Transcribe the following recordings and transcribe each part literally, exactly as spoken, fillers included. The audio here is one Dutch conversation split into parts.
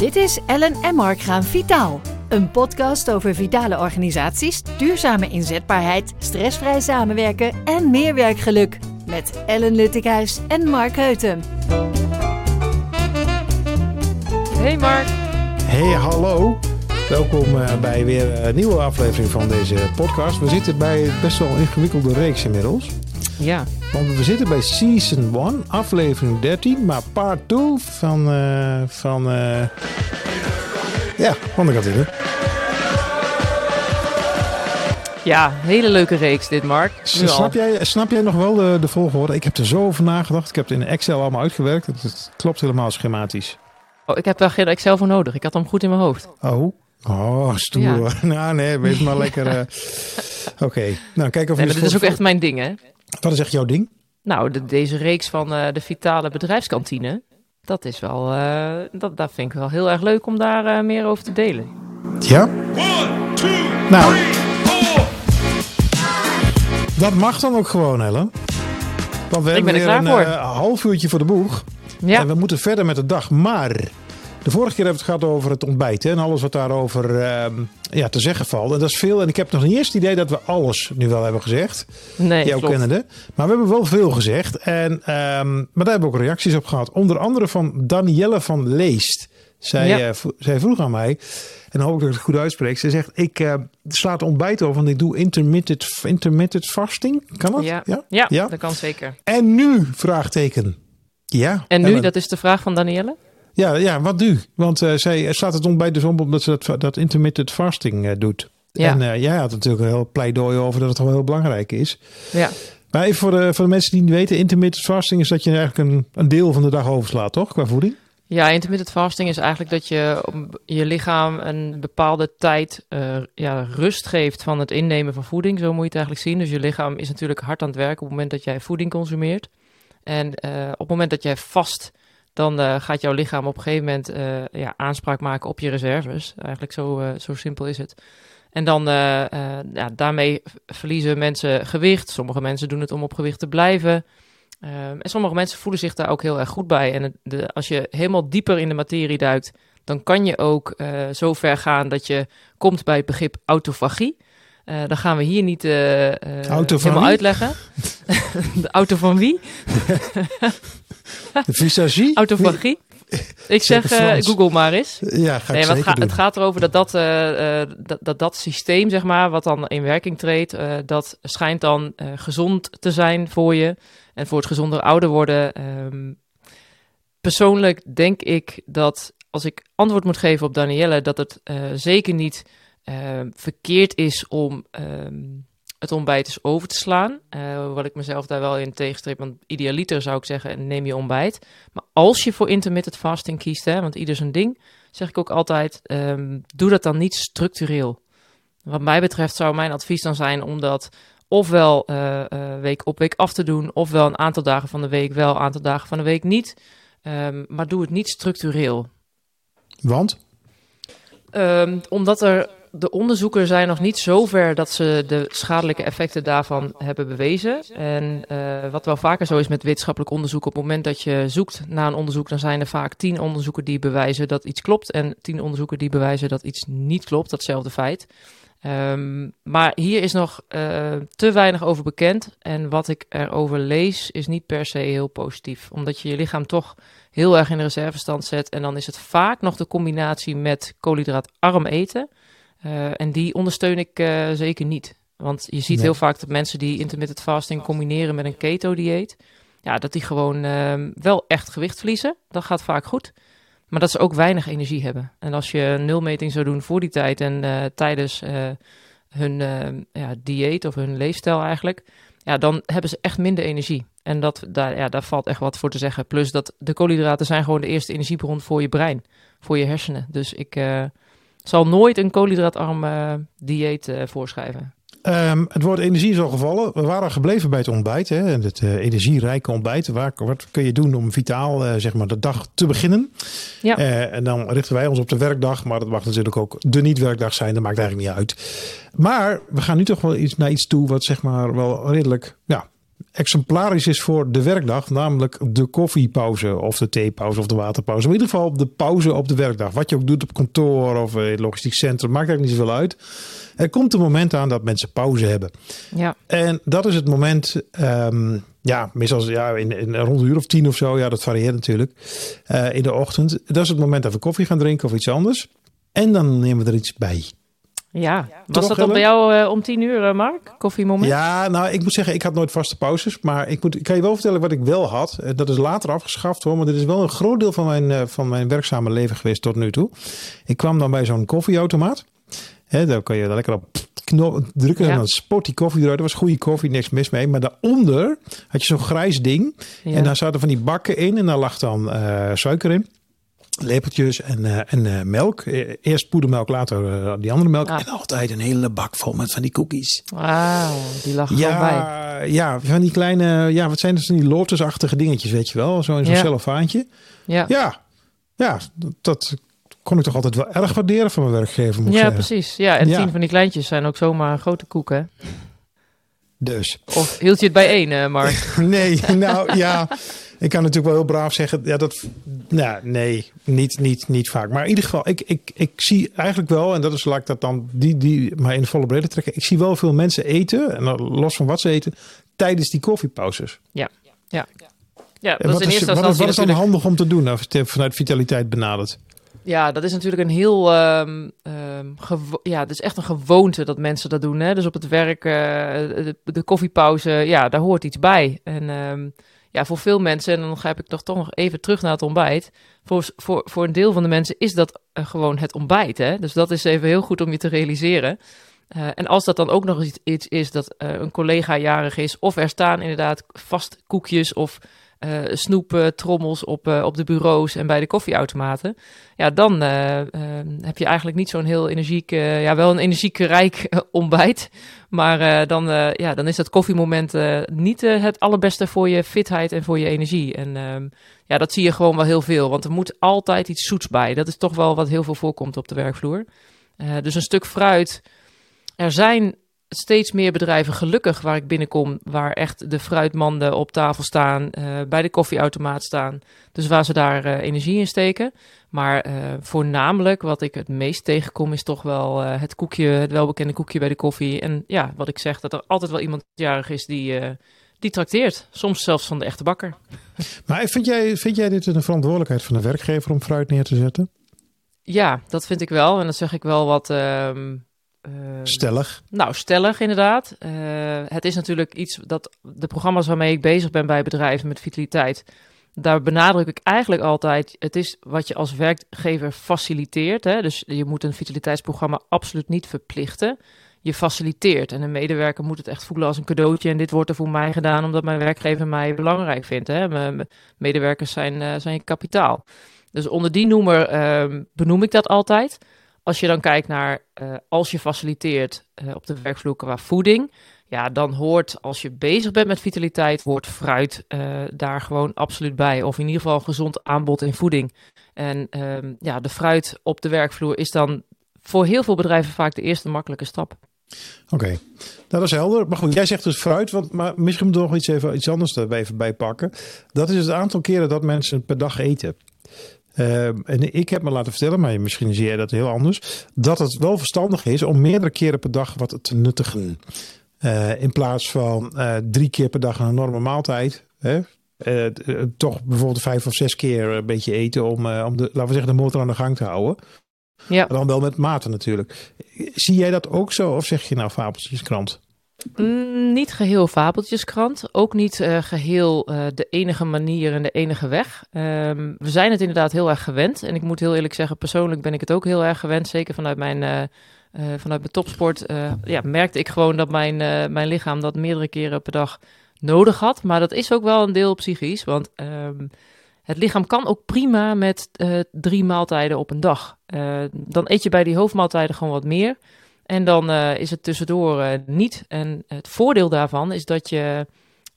Dit is Ellen en Mark gaan vitaal. Een podcast over vitale organisaties, duurzame inzetbaarheid, stressvrij samenwerken en meer werkgeluk. Met Ellen Luttighuis en Mark Heuten. Hey Mark. Hey, hallo. Welkom bij weer een nieuwe aflevering van deze podcast. We zitten bij best wel een ingewikkelde reeks inmiddels. Ja. Want we zitten bij Season one, aflevering dertien, maar part two van... Uh, van uh... Ja, van de kantine. Ja, hele leuke reeks dit, Mark. Snap jij, snap jij nog wel de, de volgorde? Ik heb er zo over nagedacht. Ik heb het in Excel allemaal uitgewerkt. Het, het klopt helemaal schematisch. Oh, ik heb daar geen Excel voor nodig. Ik had hem goed in mijn hoofd. Oh, oh stoer. Ja. Nou nee, wees maar lekker... Uh... Oké, okay. nou kijk of nee, je... Dat is ook echt mijn ding, hè? Wat is echt jouw ding? Nou, de, deze reeks van uh, de vitale bedrijfskantine, dat is wel, uh, dat, dat vind ik wel heel erg leuk om daar uh, meer over te delen. Ja? One, two, nou, three, dat mag dan ook gewoon, Ellen. Want we ik hebben ben weer er klaar een voor. Uh, half uurtje voor de boeg. Ja. En we moeten verder met de dag, maar... De vorige keer hebben we het gehad over het ontbijt hè, en alles wat daarover uh, ja, te zeggen valt. En dat is veel. En ik heb nog niet eerst het idee dat we alles nu wel hebben gezegd. Nee, Jouw klopt. Kennende. Maar we hebben wel veel gezegd. En, um, maar daar hebben we ook reacties op gehad. Onder andere van Daniëlle van Leest. Zij, ja. uh, v- zij vroeg aan mij, en dan hoop ik dat ik het goed uitspreek. Ze zegt, ik uh, sla het ontbijt over, want ik doe intermittent, intermittent fasting. Kan dat? Ja. Ja? Ja, ja, dat kan zeker. En nu? Vraagteken. Ja. En nu? En dan, dat is de vraag van Daniëlle? Ja, ja, wat nu? Want uh, zij staat het ontbijt dus om omdat ze dat, dat intermittent fasting uh, doet. Ja. En uh, jij had natuurlijk een heel pleidooi over dat het gewoon heel belangrijk is. Ja. Maar even voor de, voor de mensen die niet weten, intermittent fasting is dat je eigenlijk een, een deel van de dag overslaat, toch? Qua voeding? Ja, intermittent fasting is eigenlijk dat je je lichaam een bepaalde tijd uh, ja, rust geeft van het innemen van voeding. Zo moet je het eigenlijk zien. Dus je lichaam is natuurlijk hard aan het werk op het moment dat jij voeding consumeert. En uh, op het moment dat jij vast... Dan uh, gaat jouw lichaam op een gegeven moment uh, ja, aanspraak maken op je reserves. Eigenlijk zo, uh, zo simpel is het. En dan uh, uh, ja, daarmee verliezen mensen gewicht. Sommige mensen doen het om op gewicht te blijven. Uh, en sommige mensen voelen zich daar ook heel erg goed bij. En het, de, als je helemaal dieper in de materie duikt, dan kan je ook uh, zo ver gaan dat je komt bij het begrip autofagie. Uh, dan gaan we hier niet uh, uh, helemaal uitleggen. De auto van wie? De visagie? Autofagie. Ik zeg, uh, Google maar eens. Ja, ga nee, ik zeker ga, doen. Het gaat erover dat dat, uh, dat, dat dat systeem, zeg maar, wat dan in werking treedt, uh, dat schijnt dan uh, gezond te zijn voor je en voor het gezonder ouder worden. Um, persoonlijk denk ik dat, als ik antwoord moet geven op Daniëlle, dat het uh, zeker niet uh, verkeerd is om... Um, het ontbijt is over te slaan, uh, wat ik mezelf daar wel in tegenstreep, want idealiter zou ik zeggen, neem je ontbijt. Maar als je voor intermittent fasting kiest, hè, want ieder zijn ding, zeg ik ook altijd, um, doe dat dan niet structureel. Wat mij betreft zou mijn advies dan zijn om dat ofwel uh, uh, week op week af te doen, ofwel een aantal dagen van de week wel, een aantal dagen van de week niet. Um, maar doe het niet structureel. Want? Um, omdat er... De onderzoekers zijn nog niet zover dat ze de schadelijke effecten daarvan hebben bewezen. En uh, wat wel vaker zo is met wetenschappelijk onderzoek, op het moment dat je zoekt naar een onderzoek, dan zijn er vaak tien onderzoeken die bewijzen dat iets klopt en tien onderzoeken die bewijzen dat iets niet klopt, datzelfde feit. Um, maar hier is nog uh, te weinig over bekend en wat ik erover lees is niet per se heel positief. Omdat je je lichaam toch heel erg in de reservestand zet en dan is het vaak nog de combinatie met koolhydraatarm eten. Uh, en die ondersteun ik uh, zeker niet. Want je ziet nee. heel vaak dat mensen die intermittent fasting combineren met een keto-dieet, ja, dat die gewoon uh, wel echt gewicht verliezen. Dat gaat vaak goed. Maar dat ze ook weinig energie hebben. En als je een nulmeting zou doen voor die tijd en uh, tijdens uh, hun uh, ja, dieet of hun leefstijl eigenlijk, ja, dan hebben ze echt minder energie. En dat, daar, ja, daar valt echt wat voor te zeggen. Plus dat de koolhydraten zijn gewoon de eerste energiebron voor je brein, voor je hersenen. Dus ik... Uh, zal nooit een koolhydraatarm uh, dieet uh, voorschrijven. Um, het woord energie is al gevallen. We waren gebleven bij het ontbijt. Hè? Het uh, energierijke ontbijt. Waar, wat kun je doen om vitaal uh, zeg maar de dag te beginnen? Ja. Uh, en dan richten wij ons op de werkdag. Maar dat mag natuurlijk ook de niet-werkdag zijn. Dat maakt eigenlijk niet uit. Maar we gaan nu toch wel iets, naar iets toe wat zeg maar wel redelijk... Ja, exemplarisch is voor de werkdag, namelijk de koffiepauze of de theepauze of de waterpauze. Maar in ieder geval de pauze op de werkdag. Wat je ook doet op kantoor of in het logistiek centrum, maakt eigenlijk niet zoveel uit. Er komt een moment aan dat mensen pauze hebben. Ja. En dat is het moment, um, ja, meestal ja, in, in rond een uur of tien of zo, ja, dat varieert natuurlijk, uh, in de ochtend. Dat is het moment dat we koffie gaan drinken of iets anders. En dan nemen we er iets bij. Ja, was Toch, dat dan bij jou uh, om tien uur, uh, Mark? Koffiemoment? Ja, nou, ik moet zeggen, ik had nooit vaste pauzes. Maar ik, moet, ik kan je wel vertellen wat ik wel had. Dat is later afgeschaft, hoor. Maar dit is wel een groot deel van mijn, uh, van mijn werkzame leven geweest tot nu toe. Ik kwam dan bij zo'n koffieautomaat. Hè, daar kan je dan lekker op knop, drukken ja. En dan spot die koffie eruit. Dat was goede koffie, niks mis mee. Maar daaronder had je zo'n grijs ding. Ja. En daar zaten van die bakken in. En daar lag dan uh, suiker in. Lepeltjes en, uh, en uh, melk. Eerst poedermelk, later uh, die andere melk. Ah. En altijd een hele bak vol met van die cookies. Wauw, die lag ja, gewoon bij. Ja, van die kleine, ja, wat zijn dat? Die lotusachtige dingetjes, weet je wel. Zo in zo'n ja. cellofaantje. Ja. ja, ja, dat kon ik toch altijd wel erg waarderen van mijn werkgever, moet ja, zeggen. Precies. Ja, en ja. tien van die kleintjes zijn ook zomaar grote koeken. Dus. Of hield je het bij één, uh, Mark? Nee, nou ja... Ik kan natuurlijk wel heel braaf zeggen, ja, dat, nou, nee, niet, niet, niet vaak. Maar in ieder geval, ik, ik, ik zie eigenlijk wel, en dat is, laat ik dat dan die, die, maar in de volle breedte trekken. Ik zie wel veel mensen eten, en los van wat ze eten, tijdens die koffiepauzes. Ja, ja, ja. ja dat wat is, in eerste wat, wat is dan natuurlijk... handig om te doen, nou, vanuit vitaliteit benaderd? Ja, dat is natuurlijk een heel, um, um, gewo- ja, het is echt een gewoonte dat mensen dat doen. Hè? Dus op het werk, uh, de, de koffiepauze, ja, daar hoort iets bij. En... Um, Ja, voor veel mensen, en dan ga ik toch, toch nog even terug naar het ontbijt. Voor, voor, voor een deel van de mensen is dat uh, gewoon het ontbijt. Hè? Dus dat is even heel goed om je te realiseren. Uh, en als dat dan ook nog iets, iets is dat uh, een collega jarig is... of er staan inderdaad vast koekjes of uh, snoeptrommels op, uh, op de bureaus... en bij de koffieautomaten, ja, dan uh, uh, heb je eigenlijk niet zo'n heel energiek... Uh, ja, wel een energiek rijk uh, ontbijt... Maar uh, dan, uh, ja, dan is dat koffiemoment uh, niet uh, het allerbeste voor je fitheid en voor je energie. En uh, ja, dat zie je gewoon wel heel veel. Want er moet altijd iets zoets bij. Dat is toch wel wat heel veel voorkomt op de werkvloer. Uh, dus een stuk fruit. Er zijn steeds meer bedrijven, gelukkig, waar ik binnenkom... waar echt de fruitmanden op tafel staan, uh, bij de koffieautomaat staan. Dus waar ze daar uh, energie in steken. Maar uh, voornamelijk wat ik het meest tegenkom is toch wel uh, het koekje, het welbekende koekje bij de koffie. En ja, wat ik zeg, dat er altijd wel iemand jarig is die, uh, die trakteert. Soms zelfs van de echte bakker. Maar vind jij, vind jij dit een verantwoordelijkheid van de werkgever om fruit neer te zetten? Ja, dat vind ik wel. En dat zeg ik wel wat... Uh, Uh, stellig. Nou, stellig inderdaad. Uh, het is natuurlijk iets dat de programma's waarmee ik bezig ben bij bedrijven met vitaliteit, daar benadruk ik eigenlijk altijd, het is wat je als werkgever faciliteert. Hè? Dus je moet een vitaliteitsprogramma absoluut niet verplichten. Je faciliteert en een medewerker moet het echt voelen als een cadeautje en dit wordt er voor mij gedaan omdat mijn werkgever mij belangrijk vindt. Hè? Mijn medewerkers zijn, uh, zijn kapitaal. Dus onder die noemer uh, benoem ik dat altijd. Als je dan kijkt naar, uh, als je faciliteert uh, op de werkvloer qua voeding... ja, dan hoort, als je bezig bent met vitaliteit... hoort fruit uh, daar gewoon absoluut bij. Of in ieder geval gezond aanbod in voeding. En um, ja, de fruit op de werkvloer is dan voor heel veel bedrijven... vaak de eerste makkelijke stap. Oké, okay. Nou, dat is helder. Maar goed, jij zegt dus fruit, want, maar misschien moet er nog iets, even, iets anders erbij bij pakken. Dat is het aantal keren dat mensen per dag eten... Uh, en ik heb me laten vertellen, maar misschien zie jij dat heel anders, dat het wel verstandig is om meerdere keren per dag wat te nuttigen. Uh, in plaats van uh, drie keer per dag een enorme maaltijd. Hè? Uh, uh, toch bijvoorbeeld vijf of zes keer een beetje eten om, uh, om de, laten we zeggen, de motor aan de gang te houden. Ja. Maar dan wel met mate natuurlijk. Zie jij dat ook zo of zeg je nou fabeltjeskrant? Mm, niet geheel fabeltjeskrant. Ook niet uh, geheel uh, de enige manier en de enige weg. Um, we zijn het inderdaad heel erg gewend. En ik moet heel eerlijk zeggen, persoonlijk ben ik het ook heel erg gewend. Zeker vanuit mijn, uh, uh, vanuit mijn topsport uh, ja, merkte ik gewoon dat mijn, uh, mijn lichaam dat meerdere keren per dag nodig had. Maar dat is ook wel een deel psychisch. Want um, het lichaam kan ook prima met uh, drie maaltijden op een dag. Uh, dan eet je bij die hoofdmaaltijden gewoon wat meer. En dan uh, is het tussendoor uh, niet. En het voordeel daarvan is dat je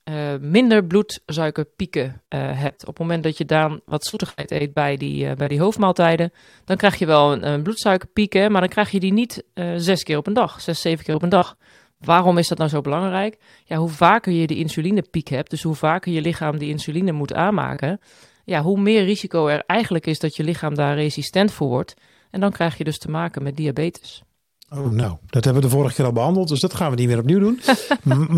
uh, minder bloedsuikerpieken uh, hebt. Op het moment dat je daar wat zoetigheid eet bij die, uh, bij die hoofdmaaltijden... dan krijg je wel een, een bloedsuikerpiek, hè, maar dan krijg je die niet uh, zes keer op een dag. Zes, zeven keer op een dag. Waarom is dat nou zo belangrijk? Ja, hoe vaker je de insulinepiek hebt, dus hoe vaker je lichaam die insuline moet aanmaken, ja, hoe meer risico er eigenlijk is dat je lichaam daar resistent voor wordt. En dan krijg je dus te maken met diabetes. Oh, nou, dat hebben we de vorige keer al behandeld, dus dat gaan we niet meer opnieuw doen.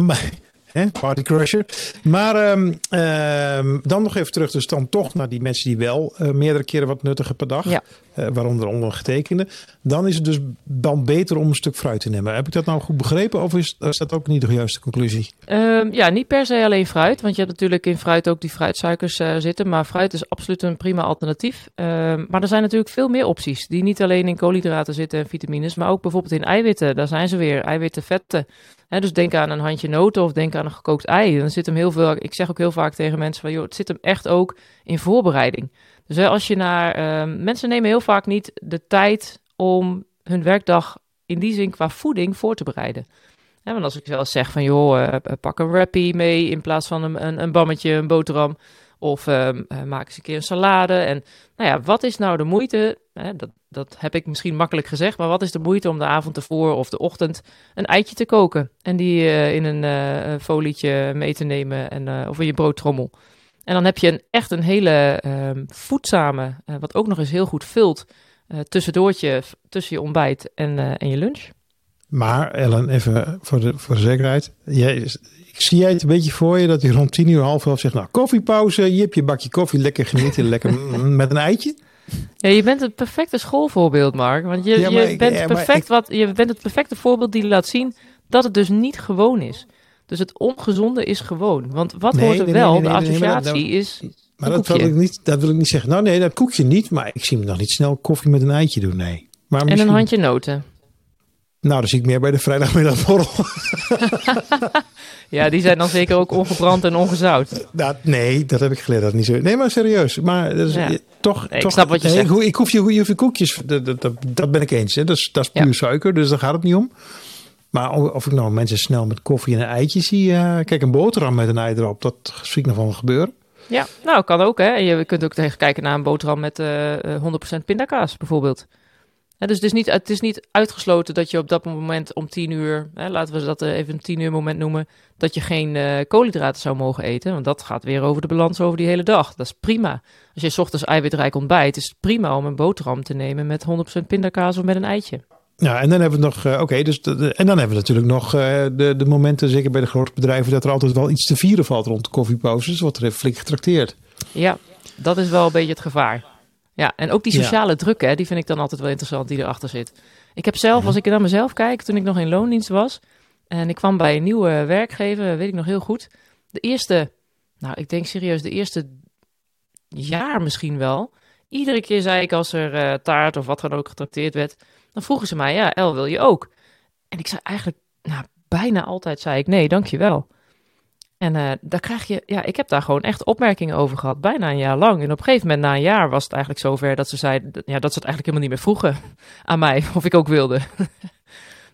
Maar, hè, party crusher. Maar um, um, dan nog even terug, dus dan toch naar die mensen die wel uh, meerdere keren wat nuttigen per dag, ja. uh, waaronder ondergetekende. Dan is het dus dan beter om een stuk fruit te nemen. Heb ik dat nou goed begrepen of is, is dat ook niet de juiste conclusie? Um, ja, niet per se alleen fruit, want je hebt natuurlijk in fruit ook die fruitsuikers uh, zitten, maar fruit is absoluut een prima alternatief. Um, maar er zijn natuurlijk veel meer opties die niet alleen in koolhydraten zitten en vitamines, maar ook bijvoorbeeld in eiwitten. Daar zijn ze weer, eiwitten, vetten. He, dus denk aan een handje noten of denk aan een gekookt ei. Dan zit hem heel veel. Ik zeg ook heel vaak tegen mensen van, joh, het zit hem echt ook in voorbereiding. Dus he, als je naar uh, mensen nemen heel vaak niet de tijd om hun werkdag in die zin qua voeding voor te bereiden. He, want als ik zelf zeg van, joh, uh, pak een wrappie mee in plaats van een, een, een bammetje, een boterham. Of uh, maak eens een keer een salade. En nou ja, wat is nou de moeite? Hè, dat, dat heb ik misschien makkelijk gezegd. Maar wat is de moeite om de avond ervoor of de ochtend een eitje te koken? En die uh, in een uh, folietje mee te nemen. En, uh, of in je broodtrommel. En dan heb je een, echt een hele uh, voedzame, uh, wat ook nog eens heel goed vult. Uh, tussendoortje tussen je ontbijt en, uh, en je lunch. Maar Ellen, even voor de, voor de zekerheid. Jij, zie jij het een beetje voor je dat je rond tien uur half elf zegt, nou koffiepauze, je hebt je bakje koffie, lekker genieten, lekker met een eitje? Ja, je bent het perfecte schoolvoorbeeld, Mark. Want je, ja, je, ik, bent, ja, perfect ik, wat, je bent het perfecte voorbeeld die laat zien dat het dus niet gewoon is. Dus het ongezonde is gewoon. Want wat nee, hoort er nee, wel? Nee, nee, de associatie nee, nee, is... Maar dat wil, ik niet, dat wil ik niet zeggen. Nou nee, dat koekje niet, maar ik zie me nog niet snel koffie met een eitje doen, nee. Maar misschien... En een handje noten. Nou, dat zie ik meer bij de vrijdagmiddagborrel. Ja, die zijn dan zeker ook ongebrand en ongezout. Dat, nee, dat heb ik geleerd. Dat niet zo. Nee, maar serieus. Maar dat is, ja. toch, nee, toch, ik snap wat je nee, zegt. Ik, ik hoef je, je, je koekjes, dat, dat, dat ben ik eens. Hè. Dat, is, dat is puur ja. suiker, dus daar gaat het niet om. Maar of ik nou mensen snel met koffie en een eitje zie. Uh, kijk, een boterham met een ei erop, dat zie ik nog wel gebeuren. Ja, nou, kan ook. Hè. Je kunt ook tegen kijken naar een boterham met uh, honderd procent pindakaas bijvoorbeeld. Ja, dus het is, niet, het is niet uitgesloten dat je op dat moment om tien uur, hè, laten we dat even een tien uur moment noemen, dat je geen uh, koolhydraten zou mogen eten. Want dat gaat weer over de balans over die hele dag. Dat is prima. Als je 's ochtends eiwitrijk ontbijt, is het prima om een boterham te nemen met honderd procent pindakaas of met een eitje. Ja, en dan hebben we nog, uh, oké, okay, dus de, de, en dan hebben we natuurlijk nog uh, de, de momenten, zeker bij de grote bedrijven, dat er altijd wel iets te vieren valt rond de koffiepauzes, wat er flink getrakteerd. Ja, dat is wel een beetje het gevaar. Ja, en ook die sociale ja. druk, hè, die vind ik dan altijd wel interessant, die erachter zit. Ik heb zelf, als ik naar mezelf kijk, toen ik nog in loondienst was... en ik kwam bij een nieuwe werkgever, weet ik nog heel goed... de eerste, nou ik denk serieus, de eerste jaar misschien wel... iedere keer zei ik als er uh, taart of wat dan ook getrakteerd werd... dan vroegen ze mij, ja, El, wil je ook? En ik zei eigenlijk, nou bijna altijd zei ik, nee, dankjewel. En uh, daar krijg je, ja, ik heb daar gewoon echt opmerkingen over gehad, bijna een jaar lang. En op een gegeven moment, na een jaar, was het eigenlijk zover dat ze zeiden, ja, dat ze het eigenlijk helemaal niet meer vroegen aan mij, of ik ook wilde.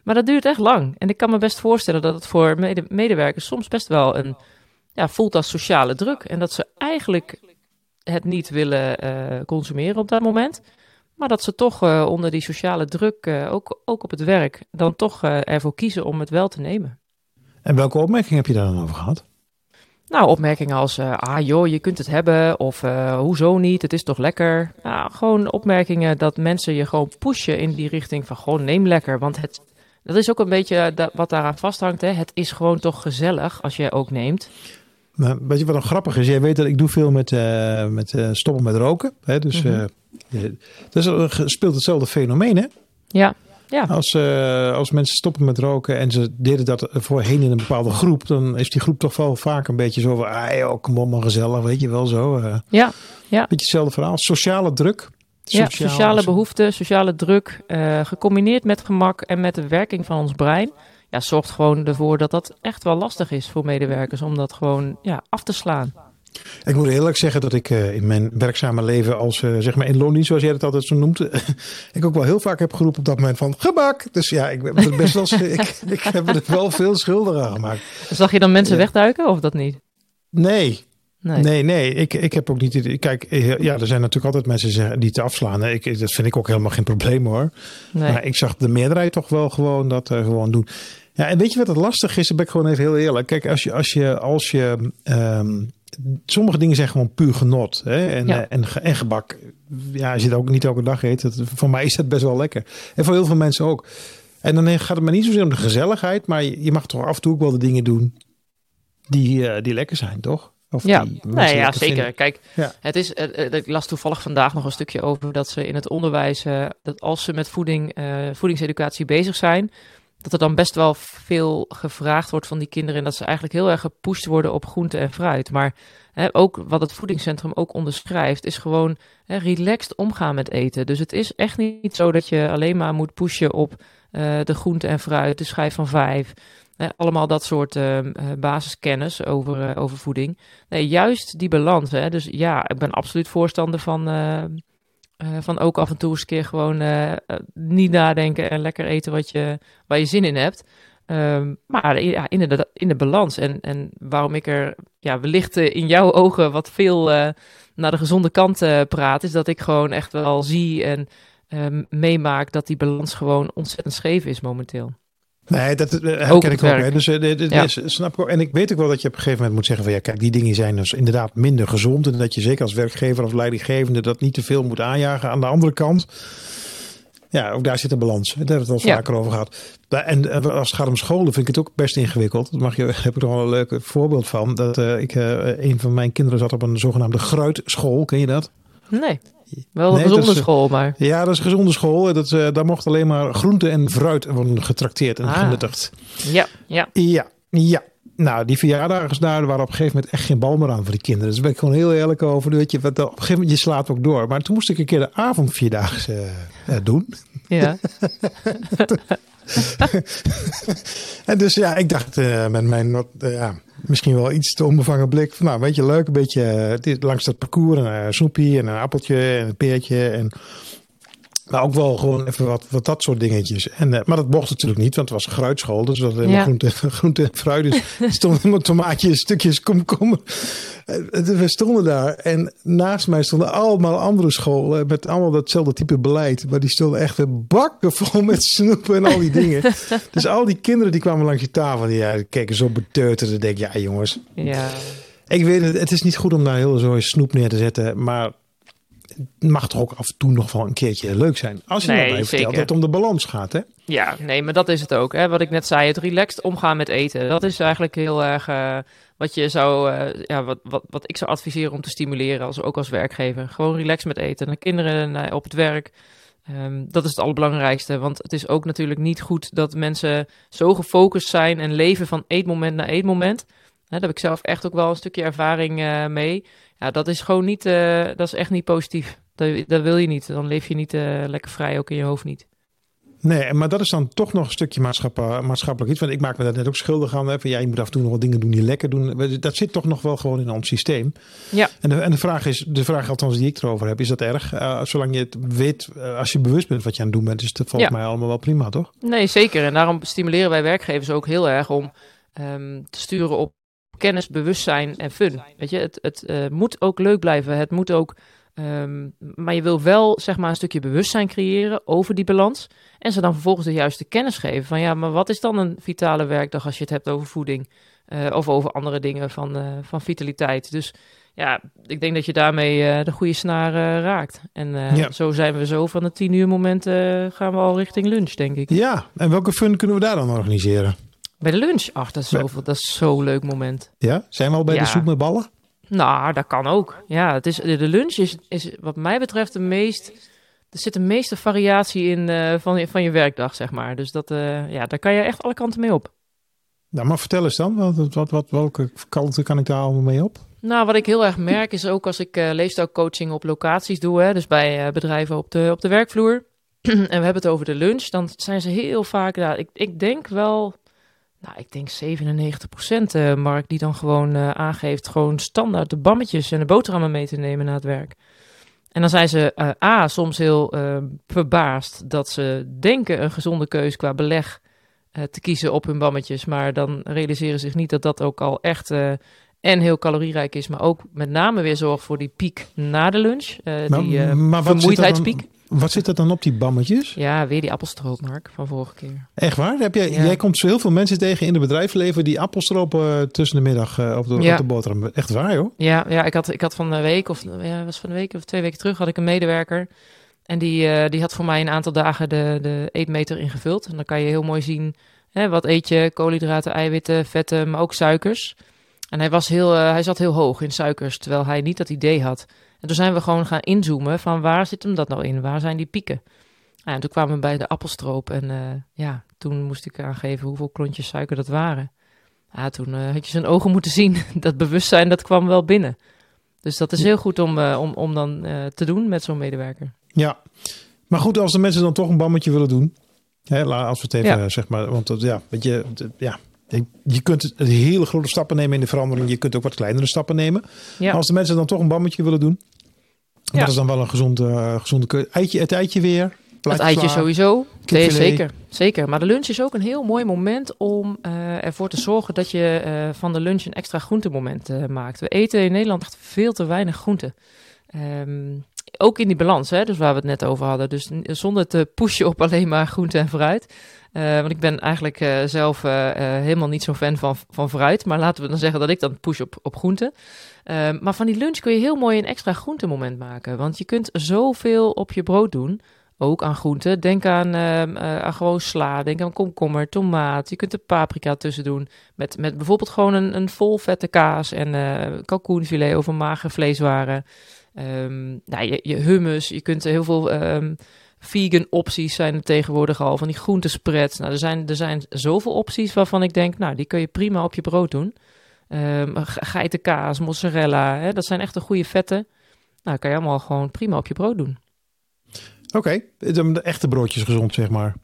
Maar dat duurt echt lang. En ik kan me best voorstellen dat het voor mede- medewerkers soms best wel een, ja, voelt als sociale druk. En dat ze eigenlijk het niet willen uh, consumeren op dat moment. Maar dat ze toch uh, onder die sociale druk, uh, ook, ook op het werk, dan toch uh, ervoor kiezen om het wel te nemen. En welke opmerking heb je daar dan over gehad? Nou, opmerkingen als, uh, ah joh, je kunt het hebben, of uh, hoezo niet, het is toch lekker. Nou, gewoon opmerkingen dat mensen je gewoon pushen in die richting van, gewoon neem lekker. Want het, dat is ook een beetje da- wat daaraan vasthangt, hè. Het is gewoon toch gezellig als je ook neemt. Nou, weet je wat dan grappig is? Jij weet dat ik doe veel met, uh, met uh, stoppen met roken. Hè? Dus mm-hmm. uh, dus er speelt hetzelfde fenomeen, hè? Ja. Ja. Als, uh, als mensen stoppen met roken en ze deden dat voorheen in een bepaalde groep, dan is die groep toch wel vaak een beetje zo van, ah joh, kom op maar gezellig, weet je wel zo. Uh, ja, ja. Beetje hetzelfde verhaal. Sociale druk. Sociaal, ja, sociale behoeften, sociale druk, uh, gecombineerd met gemak en met de werking van ons brein, ja, zorgt gewoon ervoor dat dat echt wel lastig is voor medewerkers om dat gewoon ja, af te slaan. Ik moet eerlijk zeggen dat ik uh, in mijn werkzame leven als uh, zeg maar in loondienst, zoals jij het altijd zo noemt, uh, ik ook wel heel vaak heb geroepen op dat moment van gebak. Dus ja, ik ben er best wel ik, ik heb er wel veel schuldig aan gemaakt. Zag je dan mensen uh, wegduiken of dat niet? Nee. Nee, nee, nee. Ik, ik heb ook niet... Kijk, ja, er zijn natuurlijk altijd mensen die te afslaan. Ik, dat vind ik ook helemaal geen probleem hoor. Nee. Maar ik zag de meerderheid toch wel gewoon dat uh, gewoon doen. Ja, en weet je wat het lastig is? Dan ben ik gewoon even heel eerlijk. Kijk, als je, als je, als je um, sommige dingen zijn gewoon puur genot. Hè? En, ja. en, en gebak. Ja, als je het ook niet elke dag eet. Dat, voor mij is dat best wel lekker. En voor heel veel mensen ook. En dan gaat het maar niet zozeer om de gezelligheid. Maar je, je mag toch af en toe ook wel de dingen doen die, uh, die lekker zijn, toch? Of ja, nee, ja zeker. Vinden. Kijk, ja. het is, uh, ik las toevallig vandaag nog een stukje over dat ze in het onderwijs, uh, dat als ze met voeding, uh, voedingseducatie bezig zijn, dat er dan best wel veel gevraagd wordt van die kinderen en dat ze eigenlijk heel erg gepusht worden op groente en fruit. Maar hè, ook wat het voedingscentrum ook onderschrijft, is gewoon hè, relaxed omgaan met eten. Dus het is echt niet zo dat je alleen maar moet pushen op uh, de groente en fruit, de schijf van vijf. Hè, allemaal dat soort uh, basiskennis over, uh, over voeding. Nee, juist die balans. Hè. Dus ja, ik ben absoluut voorstander van... Uh, Uh, van ook af en toe eens een keer gewoon uh, niet nadenken en lekker eten wat je, waar je zin in hebt. Um, maar ja, in, de, in de balans. En, en waarom ik er ja, wellicht in jouw ogen wat veel uh, naar de gezonde kant uh, praat, is dat ik gewoon echt wel zie en um, meemaak dat die balans gewoon ontzettend scheef is momenteel. Nee, dat herken ook ik ook. Hè. Dus, dit, dit, ja. snap ik, en ik weet ook wel dat je op een gegeven moment moet zeggen van ja, kijk, die dingen zijn dus inderdaad minder gezond. En dat je zeker als werkgever of leidinggevende dat niet te veel moet aanjagen. Aan de andere kant, ja, ook daar zit een balans. Daar hebben we het al vaker ja. over gehad. En als het gaat om scholen vind ik het ook best ingewikkeld. Daar heb ik nog wel een leuk voorbeeld van. Dat uh, ik, uh, een van mijn kinderen zat op een zogenaamde gruitschool. Ken je dat? Nee. Wel een nee, gezonde is, school, maar... Ja, dat is een gezonde school. Dat, uh, daar mocht alleen maar groente en fruit worden getrakteerd en ah. genuttigd. Ja, ja. Ja, ja. Nou, die verjaardagen daar waren op een gegeven moment echt geen bal meer aan voor die kinderen. Dus daar ben ik gewoon heel eerlijk over. Weet je, wat, op een gegeven moment, je slaat ook door. Maar toen moest ik een keer de avondvierdaagse uh, uh, doen. Ja. En dus ja, ik dacht uh, met mijn... Not, uh, ja. Misschien wel iets te onbevangen blik. Van, nou, weet je, leuk. Een beetje uh, langs dat parcours. Een uh, snoepje en een appeltje en een peertje. En, maar ook wel gewoon even wat, wat dat soort dingetjes. En, uh, maar dat mocht natuurlijk niet, want het was een gruitschool. Dus dat was helemaal ja. groente, groente en fruit. Dus er stonden helemaal tomaatjes, stukjes, komkommer. We stonden daar. En naast mij stonden allemaal andere scholen. Met allemaal datzelfde type beleid. Maar die stonden echt weer bakken vol met snoepen en al die dingen. Dus al die kinderen die kwamen langs je tafel. Die ja, keken zo beteuterd. En dan denk ik, ja jongens. Ja. Ik weet het, het is niet goed om daar heel zo'n snoep neer te zetten. Maar... het mag toch ook af en toe nog wel een keertje leuk zijn. Als je nee, nou even vertelt dat het om de balans gaat, hè? Ja, nee, maar dat is het ook. Hè? Wat ik net zei, het relaxed omgaan met eten. Dat is eigenlijk heel erg uh, wat je zou, uh, ja, wat, wat, wat ik zou adviseren om te stimuleren, als, ook als werkgever. Gewoon relaxed met eten. De kinderen uh, op het werk. Um, dat is het allerbelangrijkste. Want het is ook natuurlijk niet goed dat mensen zo gefocust zijn en leven van eetmoment naar eetmoment. Hè, daar heb ik zelf echt ook wel een stukje ervaring uh, mee. Ja, dat is gewoon niet, uh, dat is echt niet positief. Dat, dat wil je niet. Dan leef je niet uh, lekker vrij, ook in je hoofd niet. Nee, maar dat is dan toch nog een stukje maatschappelijk iets. Want ik maak me daar net ook schuldig aan. Hè, van, ja, je moet af en toe nog wat dingen doen die lekker doen. Dat zit toch nog wel gewoon in ons systeem. Ja. En de, en de vraag is, de vraag althans die ik erover heb, is dat erg? Uh, zolang je het weet, uh, als je bewust bent wat je aan het doen bent, is dat volgens ja. mij allemaal wel prima, toch? Nee, zeker. En daarom stimuleren wij werkgevers ook heel erg om um, te sturen op kennis, bewustzijn en fun. Weet je, het, het uh, moet ook leuk blijven. Het moet ook, um, maar je wil wel zeg maar een stukje bewustzijn creëren over die balans en ze dan vervolgens de juiste kennis geven van ja, maar wat is dan een vitale werkdag als je het hebt over voeding uh, of over andere dingen van, uh, van vitaliteit. Dus ja, ik denk dat je daarmee uh, de goede snaar uh, raakt. En uh, ja. zo zijn we zo van het tien uur moment uh, gaan we al richting lunch, denk ik. Ja, en welke fun kunnen we daar dan organiseren? Bij de lunch? Ach, dat is zo'n dat is zo leuk moment. Ja? Zijn we al bij ja. de soep met ballen? Nou, dat kan ook. Ja, het is, de lunch is, is wat mij betreft de meest... Er zit de meeste variatie in uh, van, van je werkdag, zeg maar. Dus dat, uh, ja, daar kan je echt alle kanten mee op. Nou, maar vertel eens dan. Wat, wat, wat, welke kanten kan ik daar allemaal mee op? Nou, wat ik heel erg merk is ook als ik uh, leefstijlcoaching op locaties doe. Hè, dus bij uh, bedrijven op de, op de werkvloer. En we hebben het over de lunch. Dan zijn ze heel vaak... Nou, ik, ik denk wel... Nou, ik denk zevenennegentig procent, uh, Mark, die dan gewoon uh, aangeeft... gewoon standaard de bammetjes en de boterhammen mee te nemen naar het werk. En dan zijn ze uh, A, soms heel uh, verbaasd... dat ze denken een gezonde keus qua beleg uh, te kiezen op hun bammetjes... maar dan realiseren ze zich niet dat dat ook al echt... Uh, en heel calorierijk is, maar ook met name weer zorgt voor die piek na de lunch. Uh, maar, die uh, maar vermoeidheidspiek. Wat zit er dan op die bammetjes? Ja, weer die appelstroop, Mark, van vorige keer. Echt waar? Heb jij, ja. jij komt zo heel veel mensen tegen in het bedrijfsleven die appelstroop uh, tussen de middag uh, op, de, ja. op de boterham. Echt waar, joh? Ja, ja ik, had, ik had van een week of ja, was van een week of twee weken terug had ik een medewerker. En die, uh, die had voor mij een aantal dagen de, de eetmeter ingevuld. En dan kan je heel mooi zien, hè, wat eet je, koolhydraten, eiwitten, vetten, maar ook suikers. En hij, was heel, uh, hij zat heel hoog in suikers, terwijl hij niet dat idee had. En toen zijn we gewoon gaan inzoomen van waar zit hem dat nou in? Waar zijn die pieken? Nou, en toen kwamen we bij de appelstroop en uh, ja, toen moest ik aangeven hoeveel klontjes suiker dat waren. Ja, toen uh, had je zijn ogen moeten zien. Dat bewustzijn, dat kwam wel binnen. Dus dat is heel goed om, uh, om, om dan uh, te doen met zo'n medewerker. Ja, maar goed, als de mensen dan toch een bammetje willen doen. Hè, als we het even, ja. zeg maar, want dat, ja, weet je, dat, ja. Je kunt hele grote stappen nemen in de verandering. Je kunt ook wat kleinere stappen nemen. Ja. Maar als de mensen dan toch een bammetje willen doen. Ja. Dat is dan wel een gezonde, uh, gezonde keuze. Eitje, het eitje weer. Het eitje klaar. Sowieso. Nee, zeker, zeker. Maar de lunch is ook een heel mooi moment om uh, ervoor te zorgen dat je uh, van de lunch een extra groentemoment uh, maakt. We eten in Nederland echt veel te weinig groenten. Um, ook in die balans, hè, dus waar we het net over hadden. Dus zonder te pushen op alleen maar groente en fruit. Uh, want ik ben eigenlijk uh, zelf uh, uh, helemaal niet zo'n fan van, van fruit. Maar laten we dan zeggen dat ik dan push op, op groenten. Uh, maar van die lunch kun je heel mooi een extra groentemoment maken. Want je kunt zoveel op je brood doen. Ook aan groenten. Denk aan, uh, uh, aan gewoon sla. Denk aan komkommer, tomaat. Je kunt er paprika tussen doen. Met, met bijvoorbeeld gewoon een, een vol vette kaas. En uh, kalkoenfilet of een magere vleeswaren. Um, nou, je, je hummus. Je kunt heel veel... Um, vegan opties zijn er tegenwoordig al, van die groentespreads. Nou, er zijn, er zijn zoveel opties waarvan ik denk, nou, die kun je prima op je brood doen. Um, geitenkaas, mozzarella, hè, dat zijn echt de goede vetten. Nou, kan je allemaal gewoon prima op je brood doen. Oké, okay. De echte broodjes gezond, zeg maar.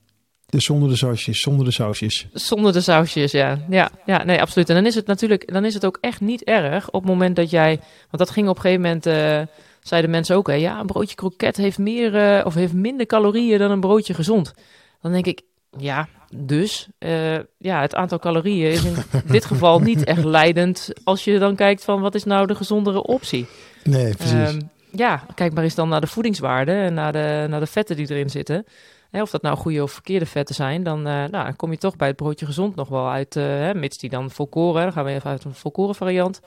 Dus zonder de sausjes, zonder de sausjes. Zonder de sausjes, ja. Ja, ja, nee, absoluut. En dan is het natuurlijk, dan is het ook echt niet erg op het moment dat jij, want dat ging op een gegeven moment... Uh, zeiden mensen ook, hè, ja, een broodje kroket heeft meer uh, of heeft minder calorieën dan een broodje gezond. Dan denk ik, ja, dus uh, ja, het aantal calorieën is in dit geval niet echt leidend als je dan kijkt van wat is nou de gezondere optie. Nee, precies. Um, ja, kijk maar eens dan naar de voedingswaarde en naar de, naar de vetten die erin zitten. Hè, of dat nou goede of verkeerde vetten zijn, dan uh, nou, kom je toch bij het broodje gezond nog wel uit, uh, hè, mits die dan volkoren, dan gaan we even uit een volkoren variant.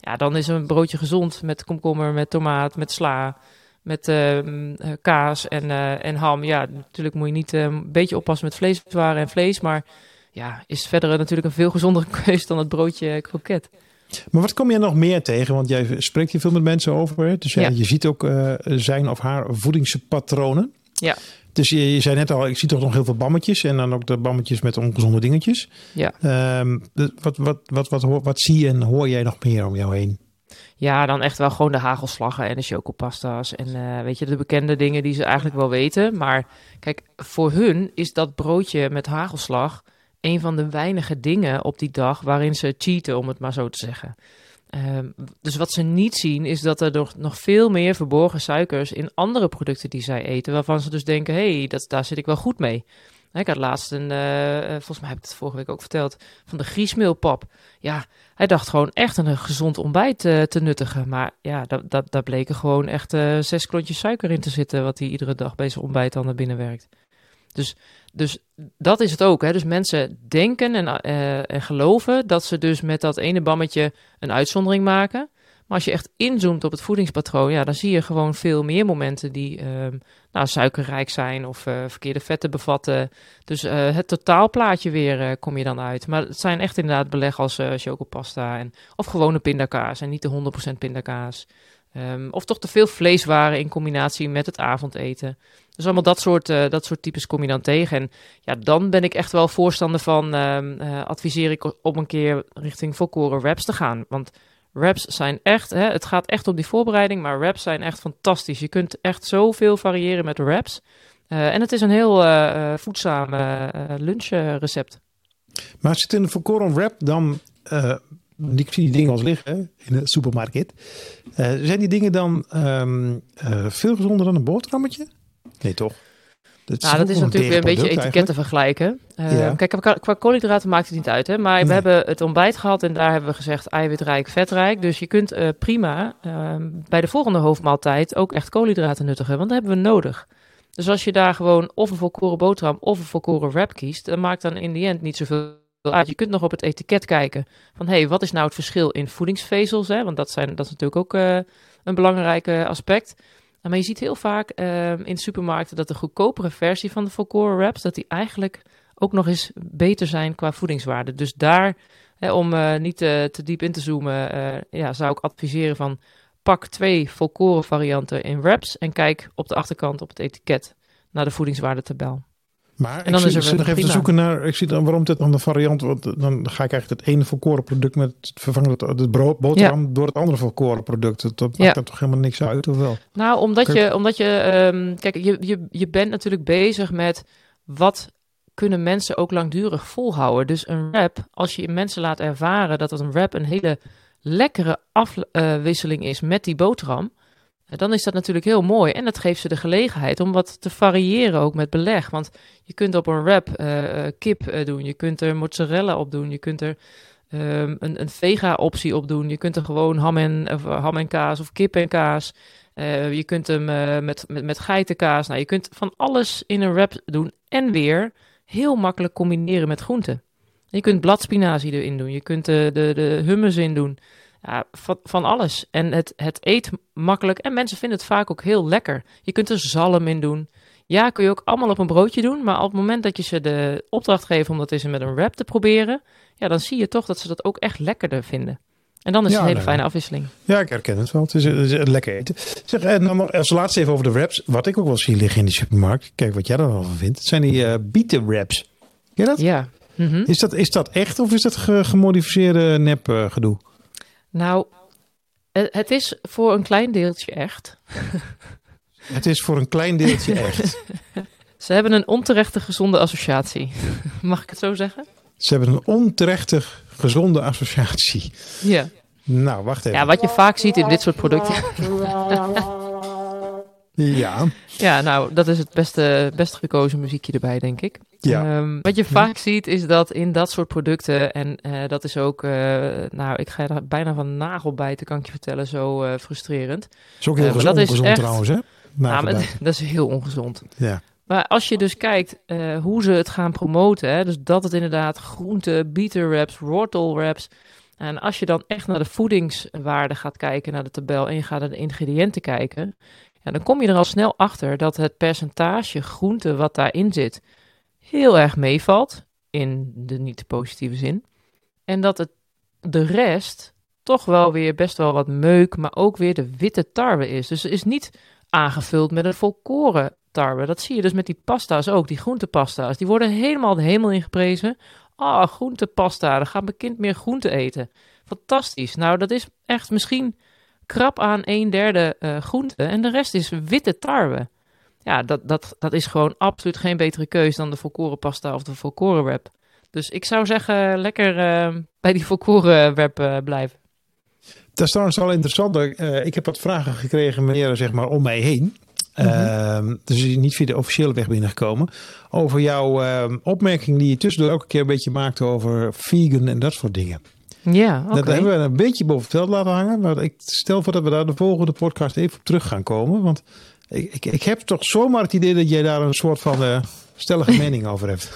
Ja, dan is een broodje gezond met komkommer, met tomaat, met sla, met uh, kaas en, uh, en ham. Ja, natuurlijk moet je niet uh, een beetje oppassen met vleeswaren en vlees, maar ja, is verder natuurlijk een veel gezondere keuze dan het broodje kroket. Maar wat kom je nog meer tegen? Want jij spreekt hier veel met mensen over, dus ja, ja. Je ziet ook uh, zijn of haar voedingspatronen. Ja. Dus je, je zei net al, ik zie toch nog heel veel bammetjes en dan ook de bammetjes met ongezonde dingetjes. Ja. Um, wat, wat, wat, wat, wat, wat zie je en hoor jij nog meer om jou heen? Ja, dan echt wel gewoon de hagelslagen en de chocopasta's en uh, weet je, de bekende dingen die ze eigenlijk wel weten. Maar kijk, voor hun is dat broodje met hagelslag een van de weinige dingen op die dag waarin ze cheaten, om het maar zo te zeggen. Um, dus wat ze niet zien is dat er nog, nog veel meer verborgen suikers in andere producten die zij eten, waarvan ze dus denken, hé, hey, dat, daar zit ik wel goed mee. Ik had laatst een, uh, volgens mij heb ik het vorige week ook verteld, van de griesmeelpap. Ja, hij dacht gewoon echt een gezond ontbijt uh, te nuttigen. Maar ja, daar da, da bleken gewoon echt uh, zes klontjes suiker in te zitten, wat hij iedere dag bij zijn ontbijt dan naar binnen werkt. Dus, dus dat is het ook. Hè? Dus mensen denken en, uh, en geloven dat ze dus met dat ene bammetje een uitzondering maken. Maar als je echt inzoomt op het voedingspatroon, ja, dan zie je gewoon veel meer momenten die uh, nou, suikerrijk zijn of uh, verkeerde vetten bevatten. Dus uh, het totaalplaatje weer uh, kom je dan uit. Maar het zijn echt inderdaad beleg als uh, chocopasta en, of gewone pindakaas en niet de honderd procent pindakaas. Um, of toch te veel vleeswaren in combinatie met het avondeten. Dus allemaal dat soort, uh, dat soort types kom je dan tegen. En ja, dan ben ik echt wel voorstander van... Uh, uh, adviseer ik op een keer richting volkoren wraps te gaan. Want wraps zijn echt... Hè, het gaat echt om die voorbereiding, maar wraps zijn echt fantastisch. Je kunt echt zoveel variëren met wraps. Uh, en het is een heel uh, voedzaam uh, lunchrecept. Maar zit in een volkoren wrap dan... Uh... Ik zie die dingen als liggen in de supermarkt. Uh, zijn die dingen dan um, uh, veel gezonder dan een boterhammetje? Nee, toch? Dat is, nou, dat is natuurlijk weer een beetje etiketten vergelijken. Uh, ja. Kijk, qua, qua koolhydraten maakt het niet uit. Hè? Maar nee. We hebben het ontbijt gehad en daar hebben we gezegd eiwitrijk, vetrijk. Dus je kunt uh, prima uh, bij de volgende hoofdmaaltijd ook echt koolhydraten nuttigen. Want dat hebben we nodig. Dus als je daar gewoon of een volkoren boterham of een volkoren wrap kiest, dan maakt dan in de end niet zoveel uit. Je kunt nog op het etiket kijken van, hé, hey, wat is nou het verschil in voedingsvezels? Hè? Want dat, zijn, dat is natuurlijk ook uh, een belangrijk uh, aspect. Maar je ziet heel vaak uh, in supermarkten dat de goedkopere versie van de volkoren wraps, dat die eigenlijk ook nog eens beter zijn qua voedingswaarde. Dus daar, hè, om uh, niet uh, te diep in te zoomen, uh, ja, zou ik adviseren van, pak twee volkoren varianten in wraps en kijk op de achterkant op het etiket naar de voedingswaardetabel. Maar en dan ik zit nog even te zoeken naar, ik zie dan waarom dit andere variant, want dan ga ik eigenlijk het ene volkoren product met het vervangen, het brood, boterham, ja, door het andere volkoren product. Dat maakt ja. er toch helemaal niks uit, of wel? Nou, omdat je, je, omdat je um, kijk, je, je, je bent natuurlijk bezig met wat kunnen mensen ook langdurig volhouden. Dus een wrap, als je mensen laat ervaren dat het een wrap een hele lekkere afwisseling is met die boterham, dan is dat natuurlijk heel mooi. En dat geeft ze de gelegenheid om wat te variëren ook met beleg. Want je kunt op een wrap uh, kip uh, doen, je kunt er mozzarella op doen, je kunt er um, een, een vega optie op doen, je kunt er gewoon ham en, of ham en kaas of kip en kaas, uh, je kunt hem uh, met, met, met geitenkaas, nou, je kunt van alles in een wrap doen en weer heel makkelijk combineren met groenten. Je kunt bladspinazie erin doen, je kunt de, de, de hummus in doen, ja, van, van alles. En het, het eet makkelijk en mensen vinden het vaak ook heel lekker. Je kunt er zalm in doen. Ja, kun je ook allemaal op een broodje doen, maar op het moment dat je ze de opdracht geeft om dat eens met een wrap te proberen, ja, dan zie je toch dat ze dat ook echt lekkerder vinden. En dan is het ja, een hele nee. fijne afwisseling. Ja, ik herken het wel. Het is, het is lekker eten. Zeg, en dan als laatste even over de wraps. Wat ik ook wel zie liggen in de supermarkt, kijk wat jij er al van vindt, zijn die uh, bieten wraps. Ken je dat? Ja. Mm-hmm. Is dat, is dat echt of is dat ge- gemodificeerde nep uh, gedoe? Nou, het is voor een klein deeltje echt. Het is voor een klein deeltje echt. Ze hebben een onterechte gezonde associatie. Mag ik het zo zeggen? Ze hebben een onterechte gezonde associatie. Ja. Nou, wacht even. Ja, wat je vaak ziet in dit soort producten. Ja. Ja, nou, dat is het beste, best gekozen muziekje erbij, denk ik. Ja. Um, wat je vaak ja. ziet is dat in dat soort producten, en uh, dat is ook, uh, nou, ik ga er bijna van nagel bijten, kan ik je vertellen, zo uh, frustrerend. Dat is ook heel uh, gezond, dat is ongezond echt, trouwens, hè? Nou, maar, dat is heel ongezond. Ja. Maar als je dus kijkt uh, hoe ze het gaan promoten, hè, dus dat het inderdaad groente, bieten wraps, wortel wraps, en als je dan echt naar de voedingswaarde gaat kijken, naar de tabel, en je gaat naar de ingrediënten kijken, ja, dan kom je er al snel achter dat het percentage groente wat daarin zit heel erg meevalt, in de niet positieve zin. En dat het de rest toch wel weer best wel wat meuk, maar ook weer de witte tarwe is. Dus het is niet aangevuld met een volkoren tarwe. Dat zie je dus met die pasta's ook, die groentepasta's. Die worden helemaal de hemel ingeprezen. Ah, oh, groentepasta, dan gaat mijn kind meer groente eten. Fantastisch. Nou, dat is echt misschien krap aan een derde uh, groente en de rest is witte tarwe. Ja, dat, dat, dat is gewoon absoluut geen betere keus dan de volkoren pasta of de volkoren wrap. Dus ik zou zeggen, lekker uh, bij die volkoren wrap uh, blijven. Dat is trouwens wel interessant. Uh, ik heb wat vragen gekregen, meneer, zeg maar, om mij heen. Uh, mm-hmm. Dus is niet via de officiële weg binnengekomen. Over jouw uh, opmerking die je tussendoor elke keer een beetje maakt over vegan en dat soort dingen. Ja, okay. Dat hebben we een beetje boven het veld laten hangen. Maar ik stel voor dat we daar de volgende podcast even op terug gaan komen. Want ik, ik, ik heb toch zomaar het idee dat jij daar een soort van uh, stellige mening over hebt.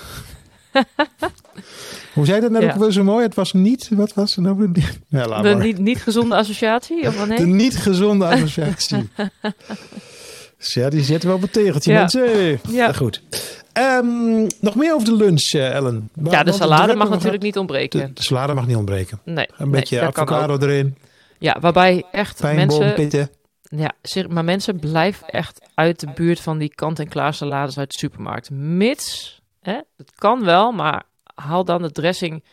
Hoe zei dat nou ja. ook wel zo mooi? Het was niet, wat was het nou? Ja, de niet, niet gezonde associatie? Of nee? De niet gezonde associatie. Dus ja, die zetten we op het tegeltje, ja. mensen. Ja, goed. Um, nog meer over de lunch, uh, Ellen. Maar, ja, de salade mag natuurlijk niet ontbreken. De, de salade mag niet ontbreken. Nee, een beetje nee, avocado erin. Ja, waarbij echt pijnboom, mensen... pitten. Ja, maar mensen blijven echt uit de buurt van die kant-en-klaar salades uit de supermarkt. Mits, hè, dat kan wel, maar haal dan de dressing...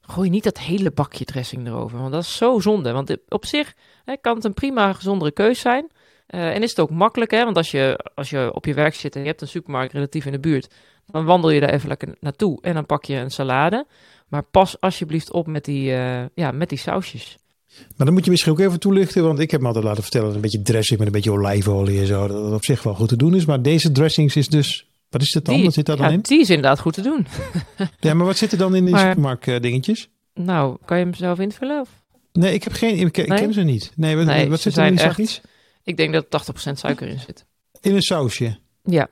Gooi niet dat hele bakje dressing erover, want dat is zo zonde. Want op zich hè, kan het een prima gezondere keus zijn... Uh, en is het ook makkelijk, hè? Want als je, als je op je werk zit en je hebt een supermarkt relatief in de buurt, dan wandel je daar even lekker naartoe en dan pak je een salade. Maar pas alsjeblieft op met die, uh, ja, met die sausjes. Maar dan moet je misschien ook even toelichten, want ik heb me altijd laten vertellen dat een beetje dressing met een beetje olijfolie en zo, dat het op zich wel goed te doen is. Maar deze dressings is dus, wat is dat dan? Die, wat zit daar dan ja, in? Die is inderdaad goed te doen. Ja, maar wat zit er dan in die maar, supermarkt uh, dingetjes? Nou, kan je hem zelf invullen? Of? Nee, ik heb geen, ik ken nee? ze niet. Nee, wat, nee, wat zit er in die sausjes? Ik denk dat er tachtig procent suiker in zit. In een sausje? Ja.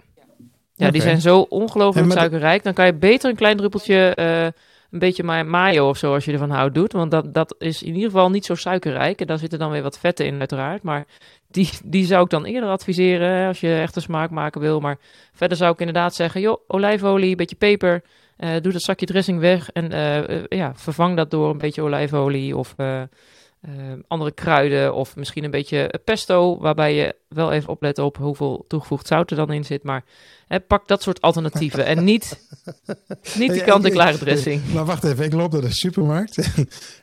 Ja, okay. Die zijn zo ongelooflijk hey, suikerrijk. Dan kan je beter een klein druppeltje, uh, een beetje mayo of zo, als je ervan houdt, doet. Want dat, dat is in ieder geval niet zo suikerrijk. En daar zitten dan weer wat vetten in, uiteraard. Maar die, die zou ik dan eerder adviseren, als je echt een smaak maken wil. Maar verder zou ik inderdaad zeggen, joh, olijfolie, een beetje peper. Uh, doe dat zakje dressing weg en uh, uh, ja, vervang dat door een beetje olijfolie of uh, uh, andere kruiden of misschien een beetje pesto, waarbij je wel even oplet op hoeveel toegevoegd zout er dan in zit. Maar hè, pak dat soort alternatieven en niet, niet die kant-en-klare dressing. Maar wacht even, ik loop naar de supermarkt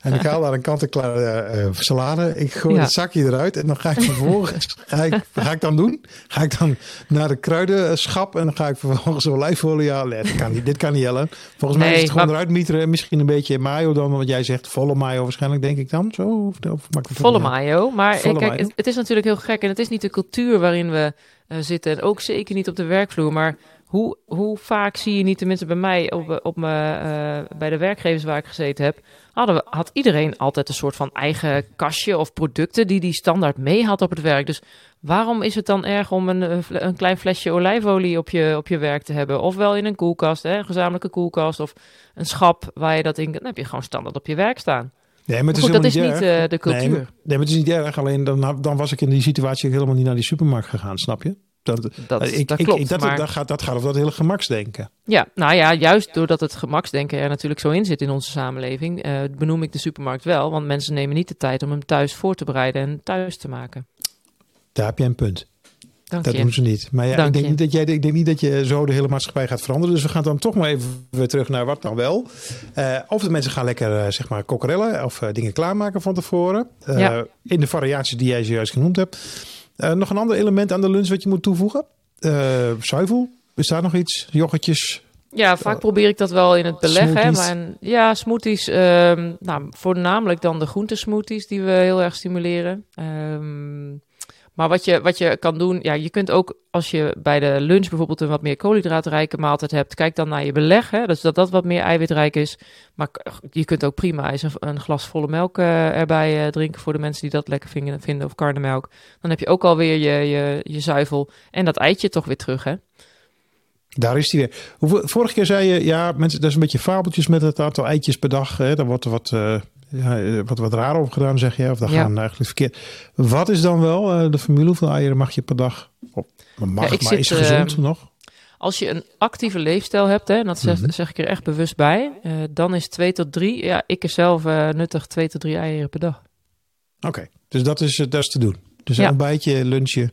en ik haal daar een kant-en-klare uh, salade. Ik gooi ja. het zakje eruit en dan ga ik vervolgens, ga, ik, ga ik dan doen? Ga ik dan naar de kruidenschap en dan ga ik vervolgens olijfolie halen. Ja, dit kan niet, dit kan niet, Ellen. Volgens mij nee, is het gewoon maar, eruit mieteren. Misschien een beetje mayo dan, want jij zegt volle mayo waarschijnlijk, denk ik dan. Zo, of, of volle mayo, maar volle kijk, mayo. Het, het is natuurlijk heel gek en het is niet de cultuur waarin we uh, zitten en ook zeker niet op de werkvloer, maar hoe, hoe vaak zie je niet, tenminste bij mij op, op me, uh, bij de werkgevers waar ik gezeten heb, hadden we, had iedereen altijd een soort van eigen kastje of producten die die standaard mee had op het werk. Dus waarom is het dan erg om een, een klein flesje olijfolie op je, op je werk te hebben? Ofwel in een koelkast, hè, een gezamenlijke koelkast of een schap waar je dat in, dan heb je gewoon standaard op je werk staan. Nee, maar het is goed, dat is niet uh, de cultuur. Nee, maar, nee, maar het is niet erg. Alleen dan, dan was ik in die situatie helemaal niet naar die supermarkt gegaan, snap je? Dat, dat, ik, dat klopt. Ik, dat, maar... dat, gaat, dat gaat over dat hele gemaksdenken. Ja, nou ja, juist doordat het gemaksdenken er natuurlijk zo in zit in onze samenleving, uh, benoem ik de supermarkt wel, want mensen nemen niet de tijd om hem thuis voor te bereiden en thuis te maken. Daar heb je een punt. Dank dat je. Doen ze niet. Maar ja, ik denk niet, dat jij, ik denk niet dat je zo de hele maatschappij gaat veranderen. Dus we gaan dan toch maar even weer terug naar wat dan wel. Uh, of de mensen gaan lekker uh, zeg maar kokerellen of uh, dingen klaarmaken van tevoren. Uh, ja. In de variaties die jij zojuist genoemd hebt. Uh, nog een ander element aan de lunch wat je moet toevoegen? Uh, zuivel, is daar nog iets? Yoghurtjes? Ja, vaak probeer ik dat wel in het beleg. Hè, maar een, ja, smoothies. Um, nou, voornamelijk dan de groentesmoothies die we heel erg stimuleren. Um, Maar wat je, wat je kan doen, ja, je kunt ook als je bij de lunch bijvoorbeeld een wat meer koolhydraatrijke maaltijd hebt, kijk dan naar je beleg, hè, dus dat dat wat meer eiwitrijk is. Maar je kunt ook prima eens een, een glas volle melk uh, erbij uh, drinken voor de mensen die dat lekker vinden, vinden of karnemelk. Dan heb je ook alweer je, je, je zuivel en dat eitje toch weer terug, hè. Daar is die weer. Hoeveel, vorige keer zei je, ja, mensen, dat is een beetje fabeltjes met het aantal eitjes per dag, hè, dan wordt er wat... Uh... Ja, wat, wat raar over gedaan, zeg je. Of daar ja. gaan eigenlijk verkeerd. Wat is dan wel uh, de formule? Hoeveel eieren mag je per dag op? Mag, ja, ik maar zit, is gezond uh, nog? Als je een actieve leefstijl hebt, hè, en dat zeg, mm-hmm. zeg ik er echt bewust bij, uh, dan is twee tot drie. Ja, ik is zelf uh, nuttig twee tot drie eieren per dag. Oké, okay, dus dat is, dat is te doen. Dus ja. een ontbijtje, lunchje.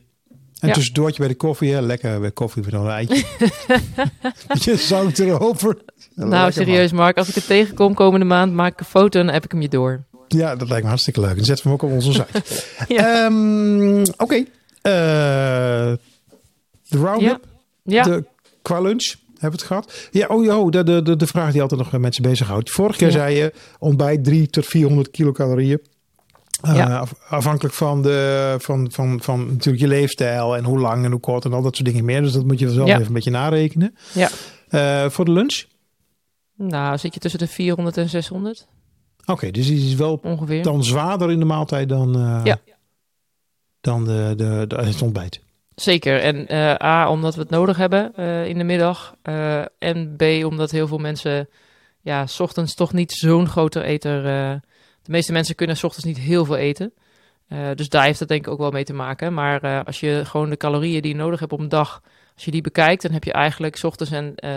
En ja. tussendoortje bij de koffie, hè? Lekker bij koffie met een eitje. Je zout erover. Nou, lekker, serieus man. Mark, als ik het tegenkom komende maand, maak ik een foto en app ik hem je door. Ja, dat lijkt me hartstikke leuk. En zetten we hem ook op onze site. ja. um, Oké. Okay. Uh, de roundup. Ja. Ja. Qua lunch hebben we het gehad. Ja, oh joh, de, de, de vraag die altijd nog mensen bezighoudt. Vorige keer ja. zei je ontbijt drie tot vierhonderd kilocalorieën. Uh, ja. af, afhankelijk van, de, van, van, van natuurlijk je leefstijl en hoe lang en hoe kort en al dat soort dingen meer. Dus dat moet je zelf ja. even een beetje narekenen. Ja. Uh, voor de lunch? Nou, zit je tussen de vierhonderd en zeshonderd. Oké, okay, dus die is wel ongeveer dan zwaarder in de maaltijd dan, uh, ja. dan de, de, de, het ontbijt. Zeker. En uh, A, omdat we het nodig hebben uh, in de middag. Uh, en B, omdat heel veel mensen ja, 's ochtends toch niet zo'n grote eter... Uh, De meeste mensen kunnen 's ochtends niet heel veel eten. Uh, dus daar heeft dat denk ik ook wel mee te maken. Maar uh, als je gewoon de calorieën die je nodig hebt op een dag, als je die bekijkt, dan heb je eigenlijk 's ochtends en uh,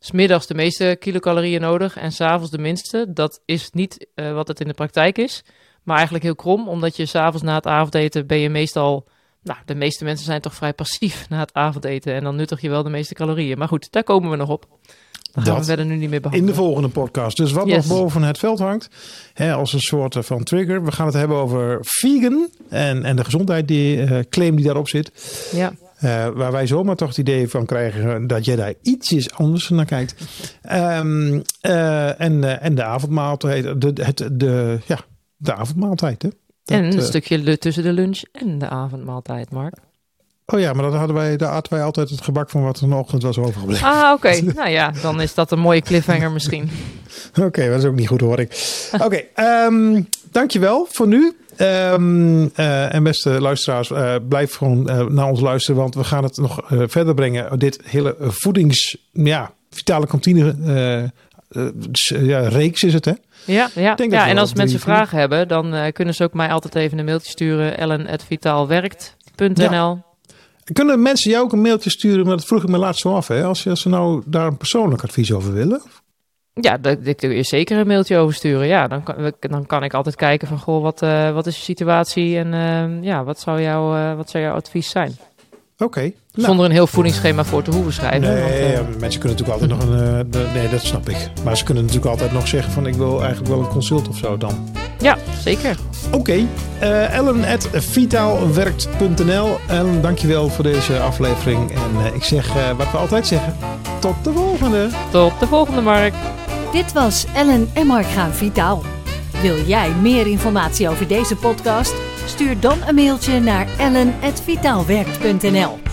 's middags de meeste kilocalorieën nodig en 's avonds de minste. Dat is niet uh, wat het in de praktijk is, maar eigenlijk heel krom. Omdat je 's avonds na het avondeten ben je meestal... Nou, de meeste mensen zijn toch vrij passief na het avondeten. En dan nuttig je wel de meeste calorieën. Maar goed, daar komen we nog op. Dat gaan we verder nu niet meer behandelen. In de volgende podcast. Dus wat yes. nog boven het veld hangt. Hè, als een soort van trigger. We gaan het hebben over vegan. En, en de gezondheid, die uh, claim die daarop zit. Ja. Uh, waar wij zomaar toch het idee van krijgen dat jij daar ietsjes anders naar kijkt. Um, uh, en, uh, en de avondmaaltijd. De, het, de, ja, de avondmaaltijd. Hè? Dat, en een uh, stukje tussen de lunch en de avondmaaltijd, Mark. Oh ja, maar dat hadden wij, daar aten wij altijd het gebak van wat er vanochtend was overgebleven. Ah, oké. Okay. Nou ja, dan is dat een mooie cliffhanger misschien. Oké, okay, dat is ook niet goed hoor ik. Oké, okay, um, dankjewel voor nu. Um, uh, en beste luisteraars, uh, blijf gewoon uh, naar ons luisteren. Want we gaan het nog uh, verder brengen. Dit hele voedings, ja, vitale kantine uh, uh, ja, reeks is het, hè? Ja, ja. ja en als mensen vragen vier. hebben, dan uh, kunnen ze ook mij altijd even een mailtje sturen. ellen at vitaalwerkt punt n l ja. Kunnen mensen jou ook een mailtje sturen? Maar dat vroeg ik me laatst zo af. Hè? Als, als ze nou daar een persoonlijk advies over willen... Ja, daar kun je zeker een mailtje over sturen. Ja, dan kan, dan kan ik altijd kijken van... Goh, wat, uh, wat is je situatie? En uh, ja, wat zou, jou, uh, wat zou jouw advies zijn? Oké. Okay, nou. Zonder een heel voedingsschema voor te hoeven schrijven. Nee, want, uh, ja, mensen kunnen natuurlijk altijd nog een... Uh, nee, dat snap ik. Maar ze kunnen natuurlijk altijd nog zeggen van... Ik wil eigenlijk wel een consult of zo dan. Ja, zeker. Oké. Okay, uh, ellen at vitaalwerkt punt n l Ellen, dankjewel voor deze aflevering. En uh, ik zeg uh, wat we altijd zeggen. Tot de volgende. Tot de volgende, Mark. Dit was Ellen en Mark gaan vitaal. Wil jij meer informatie over deze podcast? Stuur dan een mailtje naar ellen at vitaalwerkt punt n l